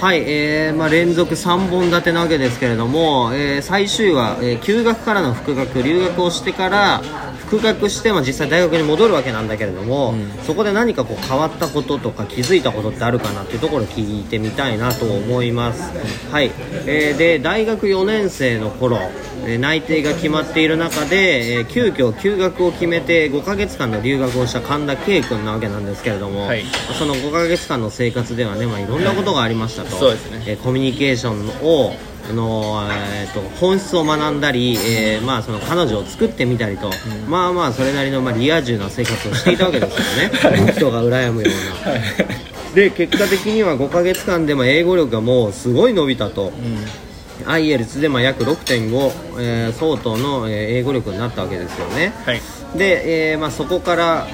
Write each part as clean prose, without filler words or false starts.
はい、連続3本立てなわけですけれども、最終は、休学からの復学、留学をしてから復学して、実際大学に戻るわけなんだけれども、そこで何かこう変わったこととか気づいたことってあるかなっていうところを聞いてみたいなと思います、はい。で大学4年生の頃、内定が決まっている中で、急遽休学を決めて5ヶ月間の留学をした神田圭君なわけなんですけれども、はい、その5ヶ月間の生活ではね、いろんなことがありましたと、そうですね、コミュニケーションを本質を学んだり、その彼女を作ってみたりと、それなりの、リア充な生活をしていたわけですよね、はい、人が羨むような、はい、で結果的には5ヶ月間でも英語力がもうすごい伸びたと、IELTS で約 6.5、相当の英語力になったわけですよね、はい、で、そこから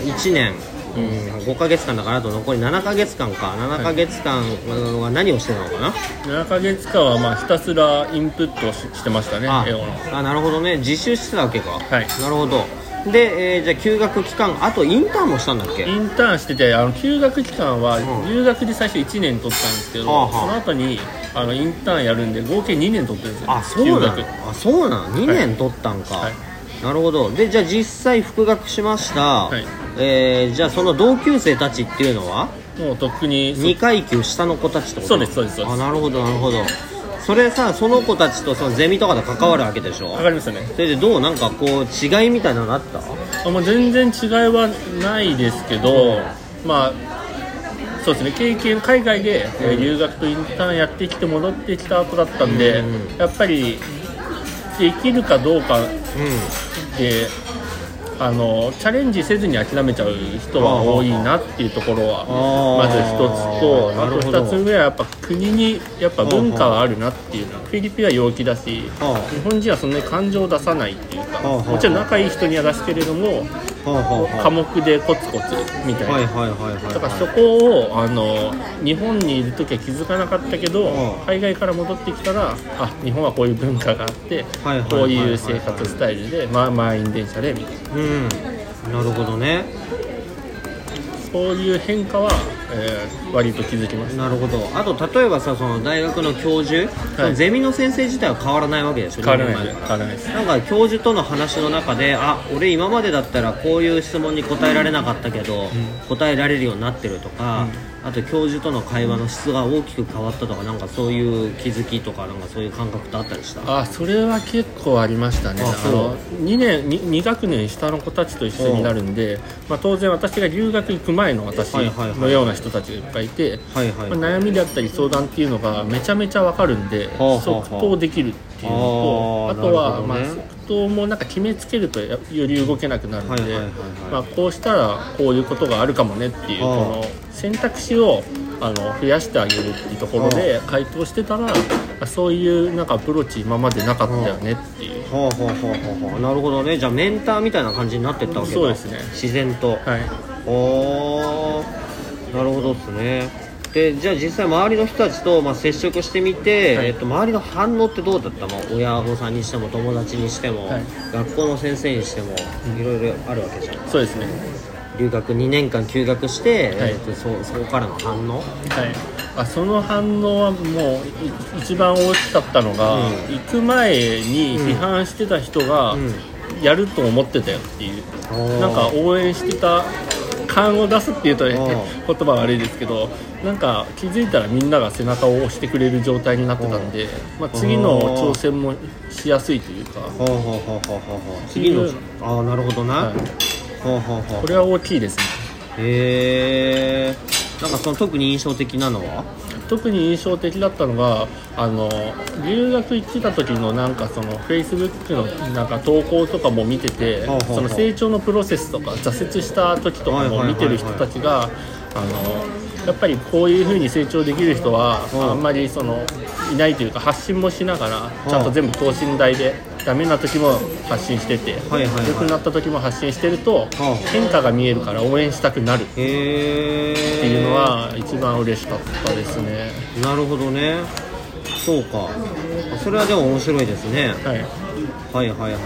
1年5ヶ月間だから、あと残り7ヶ月間か、7ヶ月間は何をしてるのかな、7ヶ月間はひたすらインプットしてましたね、英語の。あ、なるほどね、実習してたわけか、はい、なるほど。で、じゃあ休学期間、あとインターンもしたんだっけ。インターンしてて、休学期間は留学で最初1年取ったんですけど、その後にインターンやるんで合計2年取ってるんですよ。あ、そうなの、あ、そうなの、2年取ったんか、はいはい、なるほど。で、じゃあ実際復学しました、はい、じゃあその同級生たちっていうのはもうとっくに2階級下の子たちってこと。そうです、そうです、そうです。あ、なるほどなるほど。それさ、その子たちとそのゼミとかで関わるわけでしょ。関わりましたね。それでどう、なんかこう違いみたいなのあった？もう全然違いはないですけど、そうですね、経験海外で、留学とインターンやってきて戻ってきた後だったんで、やっぱりできるかどうかで、チャレンジせずに諦めちゃう人は多いなっていうところはまず一つと、あと2つ目はやっぱ国にやっぱ文化があるなっていうのは、フィリピンは陽気だし、日本人はそんなに感情を出さないっていうか、もちろん仲いい人には出すけれども寡黙でコツコツみたいな、だからそこを日本にいるときは気づかなかったけど、海外から戻ってきたら、あ、日本はこういう文化があってこういう生活スタイルで、満員電車でみたいな、なるほどね。そういう変化は、割と気づきました。なるほど。あと例えばさ、その大学の教授、はい、ゼミの先生自体は変わらないわけでしょ。変わらないです。変わらないです。なんか教授との話の中で、あ、俺今までだったらこういう質問に答えられなかったけど、答えられるようになってるとか、あと教授との会話の質が大きく変わったとか、なんかそういう気づきとか、なんかそういう感覚ってあったりした？あ、それは結構ありましたね。2学年下の子たちと一緒になるんで、当然私が留学行く前の私のような人たちがいっぱいいて、悩みであったり相談っていうのがめちゃめちゃ分かるんで、即答できるっていうのと、あとは即答もなんか決めつけるとより動けなくなるので、こうしたらこういうことがあるかもねっていう、この選択肢を増やしてあげるっていうところで回答してたら、そういうなんかアプローチ今までなかったよねっていう。なるほどね。じゃあメンターみたいな感じになってったわけだ。そうですね、自然と、なるほどですね。で、じゃあ実際周りの人たちと接触してみて、周りの反応ってどうだったの？親御さんにしても友達にしても、学校の先生にしても、いろいろあるわけじゃん。そうですね。留学2年間休学して、そこからの反応、その反応はもう一番大きかったのが、行く前に批判してた人がやると思ってたよっていう、なんか応援してた感を出すっていうと、言葉悪いですけど、なんか気づいたらみんなが背中を押してくれる状態になってたんで、次の挑戦もしやすいというか、次の、ああ、なるほどな、これは大きいですね。へえ。なんかその特に印象的なのは？特に印象的だったのが、留学行ってた時のなんかその Facebook のなんか投稿とかも見てて、その成長のプロセスとか挫折した時とかも見てる人たちが、やっぱりこういう風に成長できる人はあんまりそのいないというか、発信もしながらちゃんと全部等身大でダメな時も発信してて、良くなった時も発信してると変化が見えるから応援したくなるっていうのは一番嬉しかったですね。なるほどね。そうか、それはでも面白いですね、はい、はいはいはいは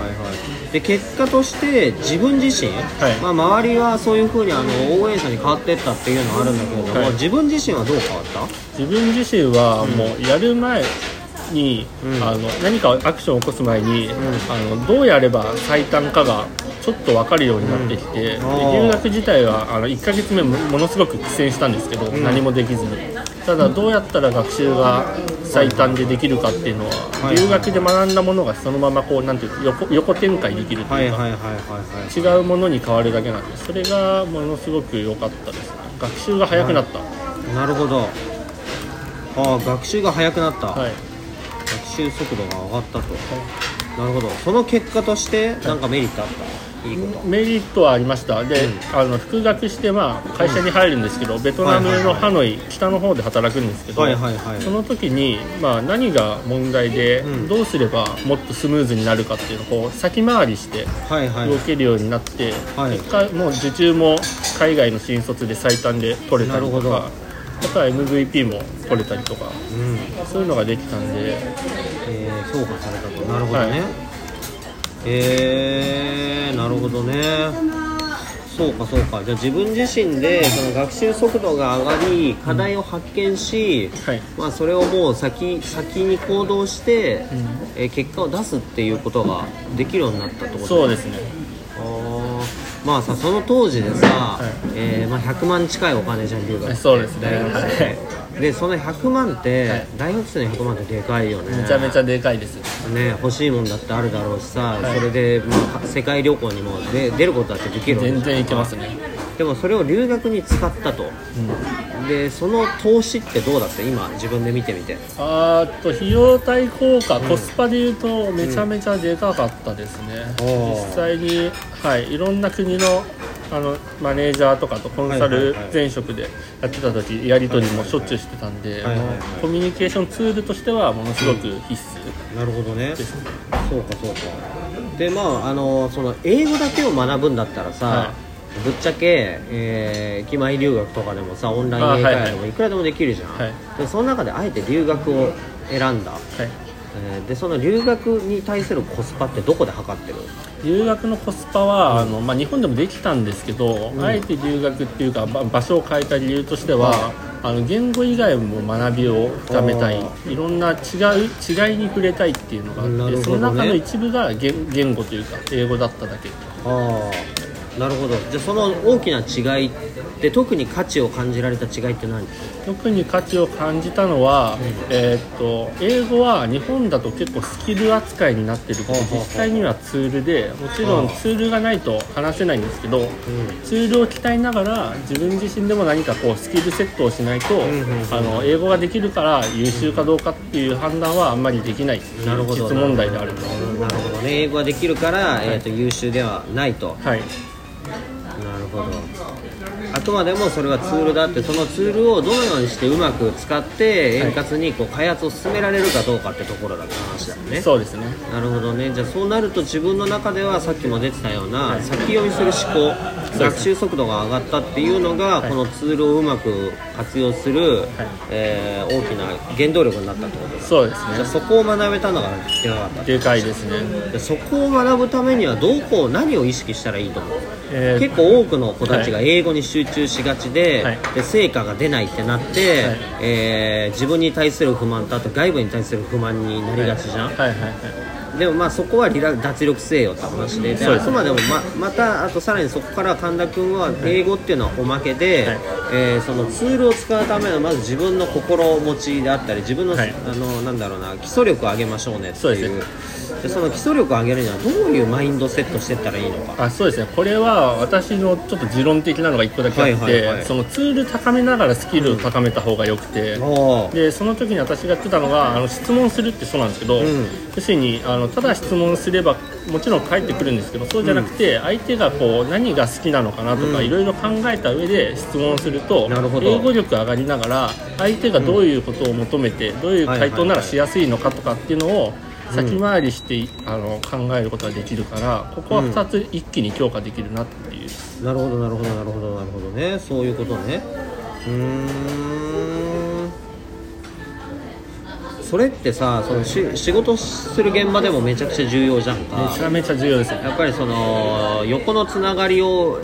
い。で結果として自分自身、はい、まあ、周りはそういう風に応援者に変わっていったっていうのはあるんだけれども、はい、自分自身はどう変わった？自分自身はもうやる前に、うん、何かアクションを起こす前に、うん、どうやれば最短かがちょっと分かるようになってきて、留学自体は1ヶ月目ものすごく苦戦したんですけど、うん、何もできずに、ただどうやったら学習が最短でできるかっていうのは、留学で学んだものがそのままこうなんていう横展開できるというか、違うものに変わるだけなんで、それがものすごく良かったですね。学習が早くなった、はい、なるほど。あ、学習が早くなった、はい、学習速度が上がったと、はい、なるほど。その結果として何かメリットあった、はい、いいことメリットはありました。で、うん、復学して、まあ、会社に入るんですけど、ベトナムのハノイ、はいはいはい、北の方で働くんですけど、はいはいはい、その時に、まあ、何が問題で、うん、どうすればもっとスムーズになるかっていうのをこう先回りして動けるようになって、はいはい、結果もう受注も海外の新卒で最短で取れたりとか、あとは MVP も取れたりとか、うん、そういうのができたんで、評価されたと。なるほどね、はい、なるほどね。そうかそうか。じゃあ自分自身でその学習速度が上がり、課題を発見し、うん、はい、まあ、それをもう先に行動して、うん、結果を出すっていうことができるようになったってこと。そうですね。あ、まあさ、その当時でさ、はい、まあ、100万近いお金じゃん、留学。そうですね。大学生、はい、でその100万って、はい、大学生の100万ってでかいよね。めちゃめちゃでかいですね。欲しいもんだってあるだろうしさ、はい、それで、まあ、世界旅行にも出ることだってできる。全然いけますね。でもそれを留学に使ったと、うん、でその投資ってどうだって今自分で見てみて。費用対効果、コスパでいうとめちゃめちゃでかかったですね、うんうん、実際に、はい、いろんな国のマネージャーとかとコンサル前職でやってた時、やり取りもしょっちゅうしてたんで、コミュニケーションツールとしてはものすごく必須。なるほどね。そうかそうか。で、まあ、その英語だけを学ぶんだったらさ、はい、ぶっちゃけ、駅前留学とかでもさ、オンライン英会話でもいくらでもできるじゃん、はいはい、でその中であえて留学を選んだ、はい、でその留学に対するコスパってどこで測ってる？留学のコスパは、うん、まあ、日本でもできたんですけど、うん、あえて留学っていうか場所を変えた理由としては、うん、言語以外も学びを深めたい、いろんな違いに触れたいっていうのがあって、ね、その中の一部が言語というか英語だっただけ。あ、なるほど。じゃあその大きな違いで特に価値を感じられた違いって何？特に価値を感じたのは、英語は日本だと結構スキル扱いになってるけど、実際にはツールで、もちろんツールがないと話せないんですけど、ツールを鍛えながら自分自身でも何かこうスキルセットをしないと、英語ができるから優秀かどうかっていう判断はあんまりできない実問題であると。なるほどね。英語ができるから、優秀ではないと。はい、なるほど。あくまでもそれはツールだって、そのツールをどのようにしてうまく使って円滑にこう開発を進められるかどうかってところだって話だよね。そうですね。なるほどね。じゃあそうなると自分の中ではさっきも出てたような先読みする思考、学習速度が上がったっていうのがこのツールをうまく活用する、はい、大きな原動力になったってことですね。そうですね。じゃあそこを学べたのがでかかった。でかいですね。そこを学ぶためには何を意識したらいいと思う？結構多くの子たちが英語に集中しがち はい、で成果が出ないってなって、はい、自分に対する不満とあと外部に対する不満になりがちじゃん、はいはいはいはい、でもまあそこは脱力せよって話 であくまでも またあとさらにそこから神田君は英語っていうのはおまけで、はい、そのツールを使うためのまず自分の心持ちであったり自分の、はい、なんだろうな、基礎力を上げましょうねっていう。でその基礎力を上げるにはどういうマインドセットしていったらいいのか。そうですね。これは私のちょっと持論的なのが1個だけあって、はいはいはい、そのツール高めながらスキルを高めた方がよくて、うん、でその時に私がやってたのが質問するってそうなんですけど、うん、要するにただ質問すればもちろん返ってくるんですけど、そうじゃなくて相手がこう何が好きなのかなとかいろいろ考えた上で質問すると、英語力上がりながら相手がどういうことを求めて、どういう回答ならしやすいのかとかっていうのを先回りして考えることができるから、ここは2つ一気に強化できるなっていう、うん、なるほどなるほどなるほどなるほどね。そういうことね。それってさ、その仕事する現場でもめちゃくちゃ重要じゃんか。めちゃめちゃ重要です。やっぱりその横のつながりを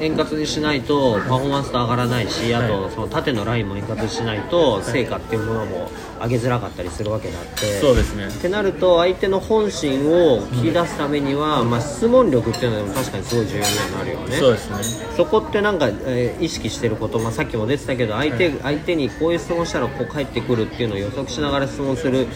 円滑にしないとパフォーマンスと上がらないし、あとその縦のラインも円滑しないと成果っていうものも上げづらかったりするわけであって、そうですね。ってなると相手の本心を聞き出すためには、まあ、質問力っていうのでも確かにすごい重要になるよね。そうですね。そこってなんか、意識してること、まあ、さっきも出てたけど相手にこういう質問したらこう返ってくるっていうのを予測しながら質問する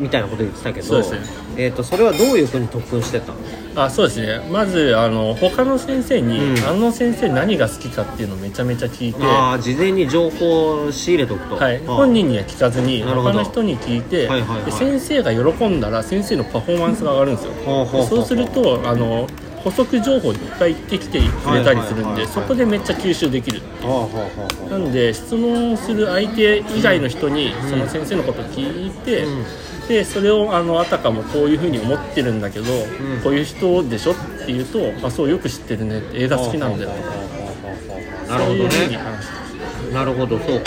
みたいなこと言ってたけど、 そうですね。それはどういうふうに特訓してたの？あ、そうですね。まず他の先生に、あの先生何が好きかっていうのをめちゃめちゃ聞いて、あ、事前に情報を仕入れておくと、はい、本人には聞かずに他の人に聞いて、はいはいはい、で先生が喜んだら先生のパフォーマンスが上がるんですよ。そうすると補足情報いっぱいってきてくれたりするんで、そこでめっちゃ吸収できる。なので質問する相手以外の人にその先生のことを聞いて、でそれをあたかもこういうふうに思ってるんだけど、こういう人でしょって言うと、あ、そうよく知ってるねって、映画好きなんだよ、なるほどね、そういうふうに話してます。なるほど、そうか。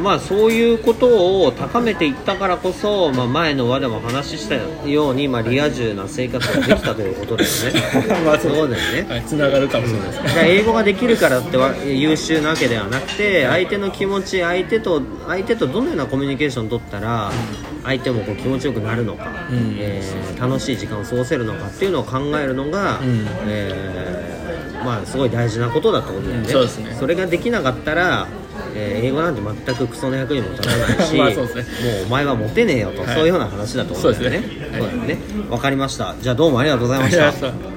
まあ、そういうことを高めていったからこそ、まあ、前の話でも話したように、まあ、リア充な生活ができたということですね。まあそうですね、はい、繋がるかもしれないですね。英語ができるからっては優秀なわけではなくて、相手の気持ち、相手とどのようなコミュニケーションを取ったら相手もこう気持ちよくなるのか、楽しい時間を過ごせるのかっていうのを考えるのが、まあ、すごい大事なことだと思うんだよね。そうですね。それができなかったら英語なんて全くクソの役にも立たないし、まあそうですね、もうお前はモテねえよと、はい、そういうような話だと思うんだよね。わかりました。じゃあどうもありがとうございました。